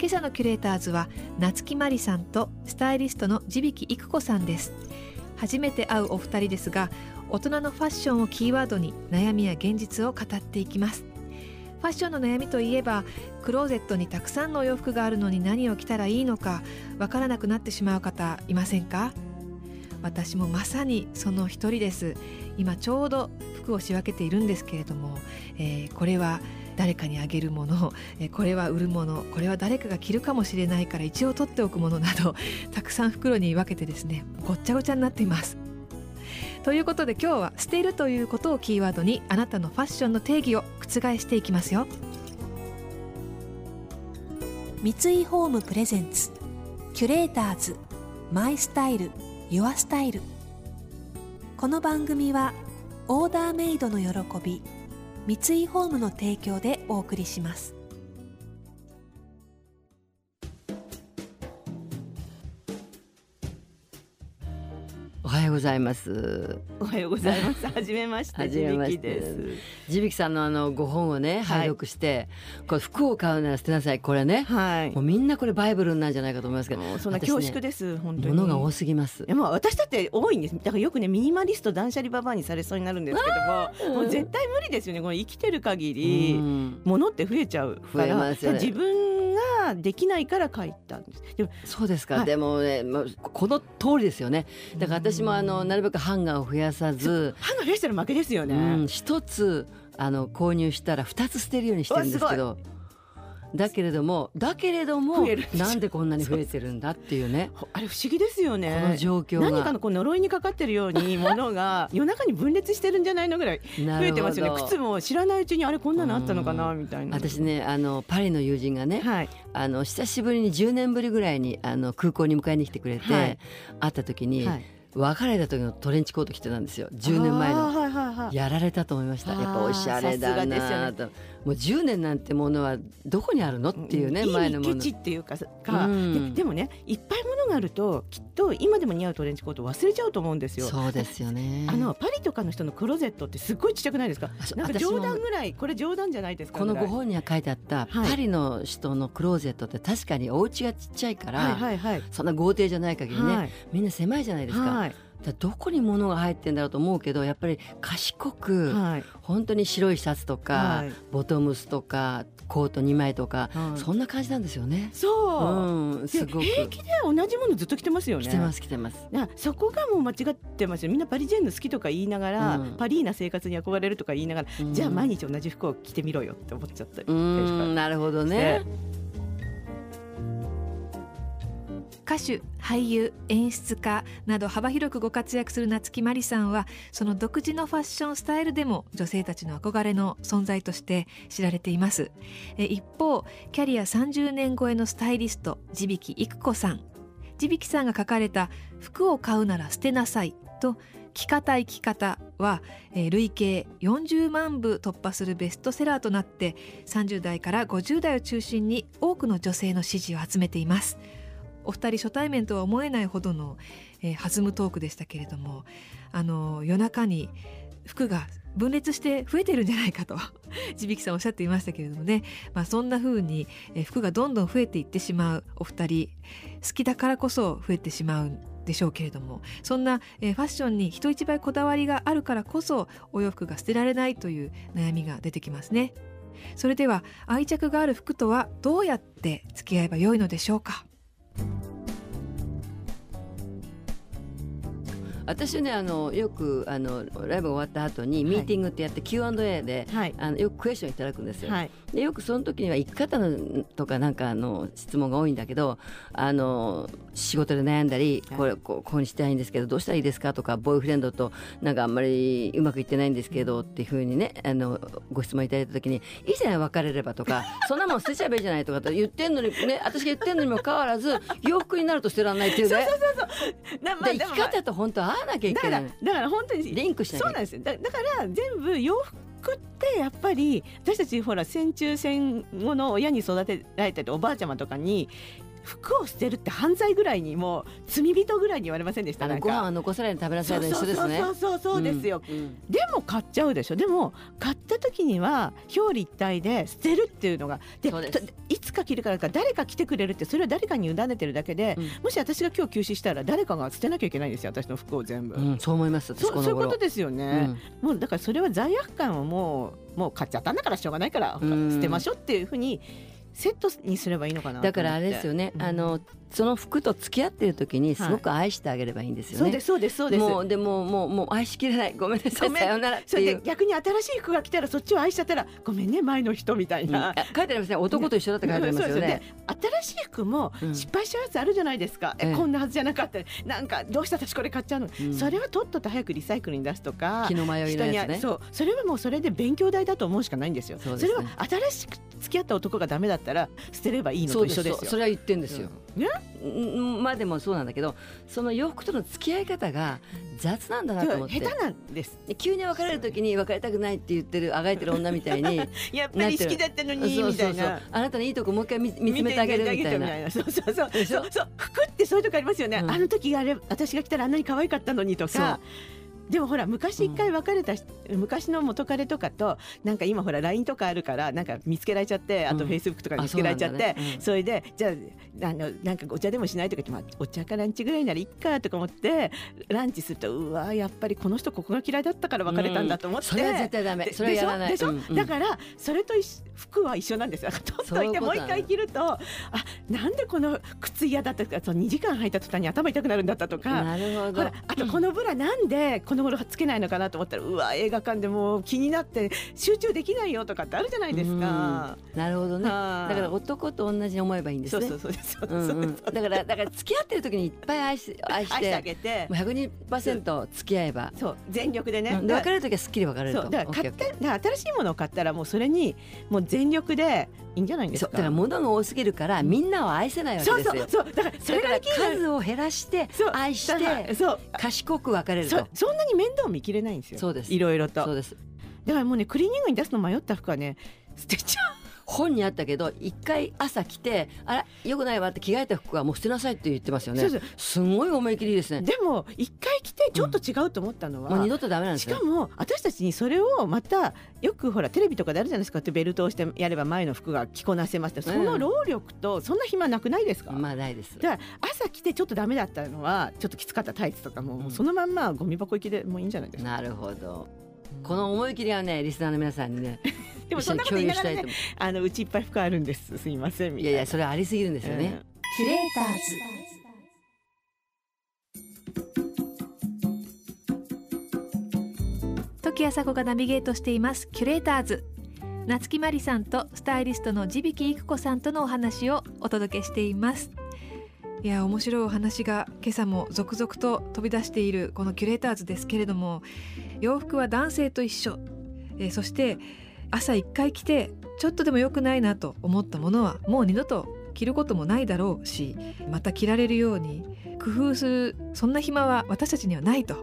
今朝のキュレーターズは夏木マリさんとスタイリストの地引育子さんです。初めて会うお二人ですが、大人のファッションをキーワードに悩みや現実を語っていきます。ファッションの悩みといえば、クローゼットにたくさんのお洋服があるのに何を着たらいいのかわからなくなってしまう方いませんか？私もまさにその一人です。今ちょうど服を仕分けているんですけれども、これは誰かにあげるもの、これは売るもの、これは誰かが着るかもしれないから一応取っておくものなど、たくさん袋に分けてですね、ごっちゃごちゃになっています。ということで今日は捨てるということをキーワードにあなたのファッションの定義を覆していきますよ。三井ホームプレゼンツキュレーターズマイスタイルユアスタイル。この番組はオーダーメイドの喜び、三井ホームの提供でお送りします。おはようございます。おはようございます。はじめまして、地引です。地引さんのご本をね、拝読して、はい、これ服を買うなら捨てなさい、これね、はい、もうみんなこれバイブルになるんじゃないかと思いますけど、もうそんな恐縮です、ね、本当に物が多すぎます。いや、まあ、私だって多いんです。だからよくね、ミニマリスト断捨離ババアにされそうになるんですけども、もう絶対無理ですよね。これ生きてる限り、うん、物って増えちゃうから、増えますよね。自分ができないから書いたんです。でもそうですか、はい、でもね、まあ、この通りですよね。だから私もなるべくハンガーを増やさず、ハンガー増やしたら負けですよね、うん、1つ購入したら2つ捨てるようにしてるんですけど、だけれどもなんでこんなに増えてるんだっていうね。あれ不思議ですよね、この状況が。何かのこう呪いにかかってるように物が夜中に分裂してるんじゃないのぐらい増えてますよね。靴も知らないうちにあれこんなのあったのかなみたいな。私ね、パリの友人がね、はい、久しぶりに10年ぶりぐらいに空港に迎えに来てくれて、はい、会った時に、はい、別れた時のトレンチコート着てたんですよ、10年前の、はいはいはい、やられたと思いました。やっぱおしゃれだなと、ね、もう10年なんてものはどこにあるのっていうね、前のものケチっていうか、うん、でもね、いっぱいものがあるときっと今でも似合うトレンチコート忘れちゃうと思うんですよ。そうですよね。パリとかの人のクローゼットってすっごいちっちゃくないですか？なんか冗談ぐらい、これ冗談じゃないですか。このご本には書いてあった、はい、パリの人のクローゼットって確かにお家がちっちゃいから、はいはいはい、そんな豪邸じゃない限りね、はい、みんな狭いじゃないですか、はい、だどこに物が入ってんだろうと思うけど、やっぱり賢く、はい、本当に白いシャツとか、はい、ボトムスとかコート2枚とか、はい、そんな感じなんですよね。そう、うん、すごく平気で同じものずっと着てますよね。着てます。そこがもう間違ってますよ。みんなパリジェンヌ好きとか言いながら、うん、パリーな生活に憧れるとか言いながら、うん、じゃあ毎日同じ服を着てみろよって思っちゃったり、うん、なるほどね。歌手、俳優、演出家など幅広くご活躍する夏木マリさんは、その独自のファッションスタイルでも女性たちの憧れの存在として知られています。一方、キャリア30年超えのスタイリスト地引育子さん、地引さんが書かれた服を買うなら捨てなさいと着方生き方は、累計40万部突破するベストセラーとなって、30代から50代を中心に多くの女性の支持を集めています。お二人初対面とは思えないほどの、弾むトークでしたけれども、夜中に服が分裂して増えてるんじゃないかと地引さんおっしゃっていましたけれどもね、まあ、そんな風に服がどんどん増えていってしまうお二人、好きだからこそ増えてしまうんでしょうけれども、そんな、ファッションに人一倍こだわりがあるからこそお洋服が捨てられないという悩みが出てきますね。それでは愛着がある服とはどうやって付き合えばよいのでしょうか。私ねよくライブが終わった後にミーティングってやって Q&A で、はい、よくクエスチョンいただくんですよ、はい、でよくその時には生き方のとかなんか質問が多いんだけど仕事で悩んだりこうにしたいんですけどどうしたらいいですかとかボーイフレンドとなんかあんまりうまくいってないんですけどっていう風にねご質問いただいた時に以前は別れればとかそんなもん捨てちゃえばいいじゃないとかと言ってんのにね私が言ってんのにも変わらず洋服になると捨てらんないっていうね生き方と本当合わなきゃいけないだから本当にリンクしなきゃいけないそうなんですよだから全部洋服ってやっぱり私たちほら戦中戦後の親に育てられたりおばあちゃまとかに服を捨てるって犯罪ぐらいにもう罪人ぐらいに言われませんでしたご飯は残さないで食べなさいで一緒ですねそうですよ、うん、でも買っちゃうでしょでも買った時には表裏一体で捨てるっていうのがでいつか着るからか誰か着てくれるってそれは誰かに委ねてるだけで、うん、もし私が今日休止したら誰かが捨てなきゃいけないんですよ私の服を全部、うん、そう思いますそういうことですよね、うん、もうだからそれは罪悪感をもう買っちゃったんだからしょうがないから捨てましょうっていうふうにセットにすればいいのかなだからあれですよね、うん、その服と付き合ってる時にすごく愛してあげればいいんですよね、はい、そうですもう愛しきれないごめんなさいさよならっていう逆に新しい服が来たらそっちを愛しちゃったらごめんね前の人みたいな、うん、書いてありますね男と一緒だって書いてありますよね、新しい服も失敗しちゃうやつあるじゃないですか、うん、こんなはずじゃなかったなんかどうして私これ買っちゃうの、うん、それはとっとと早くリサイクルに出すとか気の迷いのやつねそうそれはもうそれで勉強代だと思うしかないんですよ です、ね、それは新しく付き合った男がダメだったら捨てればいいのと一緒ですよ それは言ってんですよ、うん、まあでもそうなんだけどその洋服との付き合い方が雑なんだなと思って下手なんです急に別れる時に別れたくないって言ってるあがいてる女みたいにやっぱり好きだったのにみたいなそうあなたのいいとこもう一回見つめてあげるみたいなそう服ってそういうとこありますよね、うん、あの時あれ私が来たらあんなに可愛かったのにとかでもほら昔一回別れた、うん、昔の元彼とかとなんか今ほら LINE とかあるからなんか見つけられちゃってあと Facebook とか見つけられちゃって、うん、それでじゃあなんかお茶でもしないとかって、まあ、お茶かランチぐらいならいっかとか思ってランチするとうわやっぱりこの人ここが嫌いだったから別れたんだと思って、うん、それは絶対ダメそれはやらないでしょ、うんうん、だからそれと服は一緒なんですよ取っといてもう一回着るとあなんでこの靴嫌だったとかその2時間履いた途端に頭痛くなるんだったとかなるほどほらあとこのブラなんでこの頃つけないのかなと思ったらうわ映画館でもう気になって集中できないよとかってあるじゃないですかなるほどねだから男と同じに思えばいいんですねそうそうそうそうだから付き合ってる時にいっぱい愛してあげてもう 120% 付き合えばそう全力でね、うん、で別れる時はすっきり別れるとそうだから新しいものを買ったらもうそれにもう全力でいいんじゃないですかだから物が多すぎるからみんなを愛せないわけですよそうだからそれが数を減らして愛してそう賢く別れるとそんなに面倒見きれないんですよそうですいろいろとそうですだからもうねクリーニングに出すの迷った服はね捨てちゃう本にあったけど一回朝着てあらよくないわって着替えた服はもう捨てなさいって言ってますよねそうすごい思い切りですねでも一回着てちょっと違うと思ったのは、うん、もう二度とダメなんですよしかも私たちにそれをまたよくほらテレビとかであるじゃないですかってベルトをしてやれば前の服が着こなせますってその労力とそんな暇なくないですか、うん、まあないですだから朝着てちょっとダメだったのはちょっときつかったタイツとかも、うん、そのまんまゴミ箱行きでもいいんじゃないですかなるほどこの思い切りはねリスナーの皆さんにねでもそんなこと言いながらねうちいっぱい服あるんですすいませんみたいないやいやそれはありすぎるんですよね、キュレーターズ時あさこがナビゲートしていますキュレーターズ夏木まりさんとスタイリストの地引き育子さんとのお話をお届けしています。いや面白いお話が今朝も続々と飛び出しているこのキュレーターズですけれども洋服は男性と一緒、そして朝一回着てちょっとでも良くないなと思ったものはもう二度と着ることもないだろうしまた着られるように工夫するそんな暇は私たちにはないと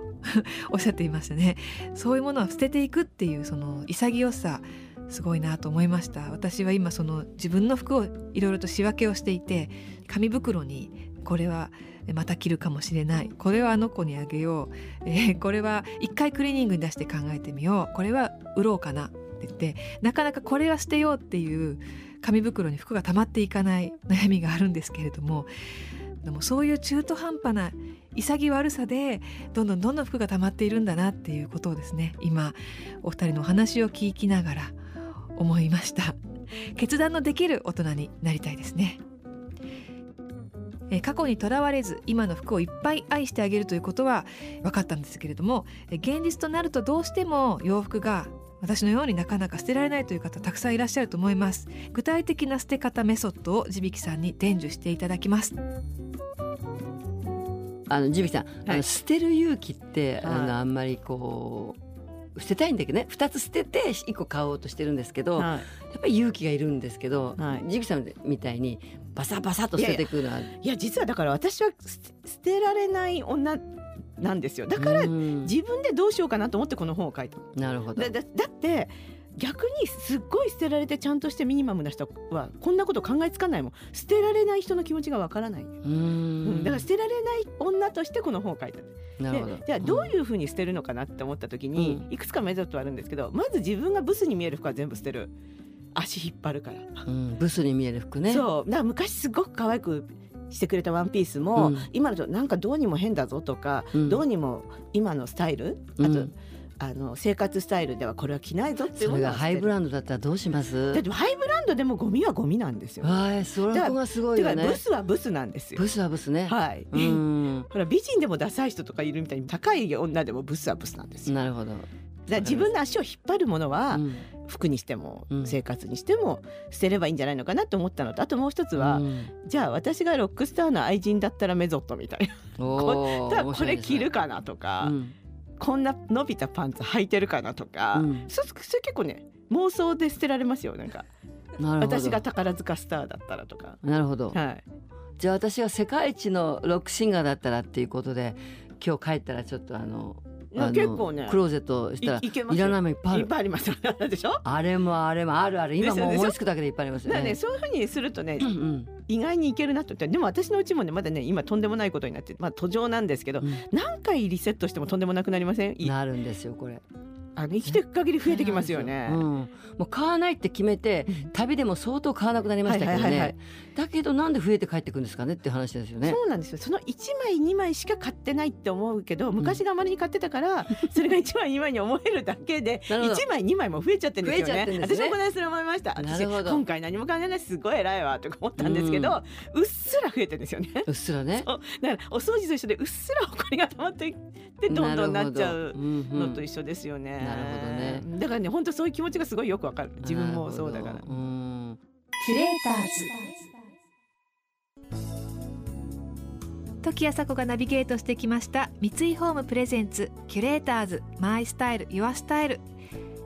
おっしゃっていましたね。そういうものは捨てていくっていうその潔さすごいなと思いました。私は今その自分の服をいろいろと仕分けをしていて紙袋にこれはまた着るかもしれない、これはあの子にあげよう、これは一回クリーニングに出して考えてみよう、これは売ろうかなって言ってなかなかこれは捨てようっていう紙袋に服が溜まっていかない悩みがあるんですけれども、でもそういう中途半端な潔悪さでどんどん服が溜まっているんだなっていうことをですね今お二人のお話を聞きながら思いました。決断のできる大人になりたいですね。過去にとらわれず今の服をいっぱい愛してあげるということは分かったんですけれども、現実となるとどうしても洋服が私のようになかなか捨てられないという方たくさんいらっしゃると思います。具体的な捨て方メソッドを地曳さんに伝授していただきます。地曳さん、はい、捨てる勇気ってあんまりこう捨てたいんだけどね、2つ捨てて1個買おうとしてるんですけど、はい、やっぱり勇気がいるんですけど、はい、地曳さんみたいにバサバサと捨ててくるのは、いや実はだから私は捨てられない女なんですよ。だから自分でどうしようかなと思ってこの本を書いた。なるほど。 だって逆にすっごい捨てられてちゃんとしてミニマムな人はこんなこと考えつかないもん。捨てられない人の気持ちがわからない。だから捨てられない女としてこの本を書いた。なるほど。でじゃあどういうふうに捨てるのかなって思った時に、いくつかメソッドあるんですけど、まず自分がブスに見える服は全部捨てる。足引っ張るから、ブスに見える服ね。そうだから昔すごく可愛くしてくれたワンピースも、今のとなんかどうにも変だぞとか、どうにも今のスタイル、あと生活スタイルではこれは着ないぞっていうものが、それがハイブランドだったらどうします？だってハイブランドでもゴミはゴミなんですよ。それがすごいよね。だからブスはブスなんですよ。ブスはブスね。はい。ほら美人でもダサい人とかいるみたいに高い女でもブスはブスなんですよ。なるほど。だ自分の足を引っ張るものは、服にしても生活にしても捨てればいいんじゃないのかなと思ったのと、あともう一つは、じゃあ私がロックスターの愛人だったらメゾットみたいなこれ着るかなとか、こんな伸びたパンツ履いてるかなとか、それ結構ね妄想で捨てられますよ。なんか私が宝塚スターだったらとか。なるほど、はい、じゃあ私は世界一のロックシンガーだったらっていうことで、今日帰ったらちょっと結構ねクローゼットしたらいらないもんいっぱいありますよでしょ。あれもある今も思いつくだけでいっぱいありますよね。だからね、そういう風にするとね、意外にいけるなと思って。でも私のうちもねまだね今とんでもないことになって、途上なんですけど、何回リセットしてもとんでもなくなりません？なるんですよ。これ生きていく限り増えてきますよね。もう買わないって決めて旅でも相当買わなくなりましたけどね、だけどなんで増えて帰ってくるんですかねって話ですよね。そうなんですよ。その1枚2枚しか買ってないって思うけど、昔があまりに買ってたからそれが1枚2枚に思えるだけで1枚2枚も増えちゃってるんですよね。私もこの間それ思いました。私今回何も考えないすごい偉いわとか思ったんですけど、うっすら増えてるんですよね。うっすらね。そうだからお掃除と一緒で、うっすら埃が溜まっていってどんどんなっちゃうのと一緒ですよね。なるほどね。だからね、本当そういう気持ちがすごいよくわかる。自分もそうだから。キュレーターズ時朝子がナビゲートしてきました。三井ホームプレゼンツキュレーターズマイスタイルユアスタイル。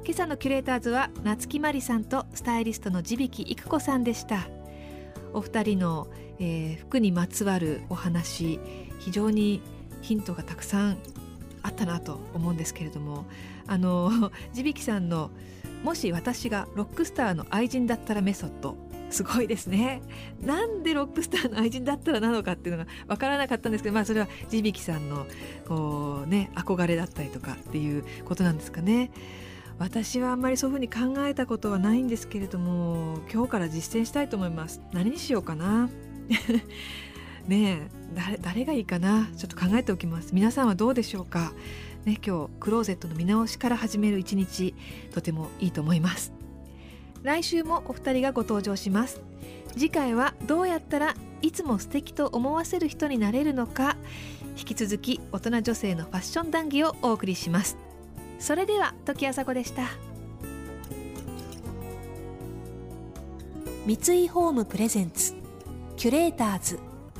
今朝のキュレーターズは夏木マリさんとスタイリストの地曳育子さんでした。お二人の、服にまつわるお話、非常にヒントがたくさんあったなと思うんですけれども、地曳さんのもし私がロックスターの愛人だったらメソッド、すごいですね。なんでロックスターの愛人だったらなのかっていうのが分からなかったんですけど、それは地曳さんのこう、ね、憧れだったりとかっていうことなんですかね。私はあんまりそういうふうに考えたことはないんですけれども、今日から実践したいと思います。何にしようかなねえ、誰がいいかな、ちょっと考えておきます。皆さんはどうでしょうか、ね、今日クローゼットの見直しから始める一日、とてもいいと思います。来週もお二人がご登場します。次回はどうやったらいつも素敵と思わせる人になれるのか、引き続き大人女性のファッション談義をお送りします。それでは時朝子でした。三井ホームプレゼンツキュレーターズ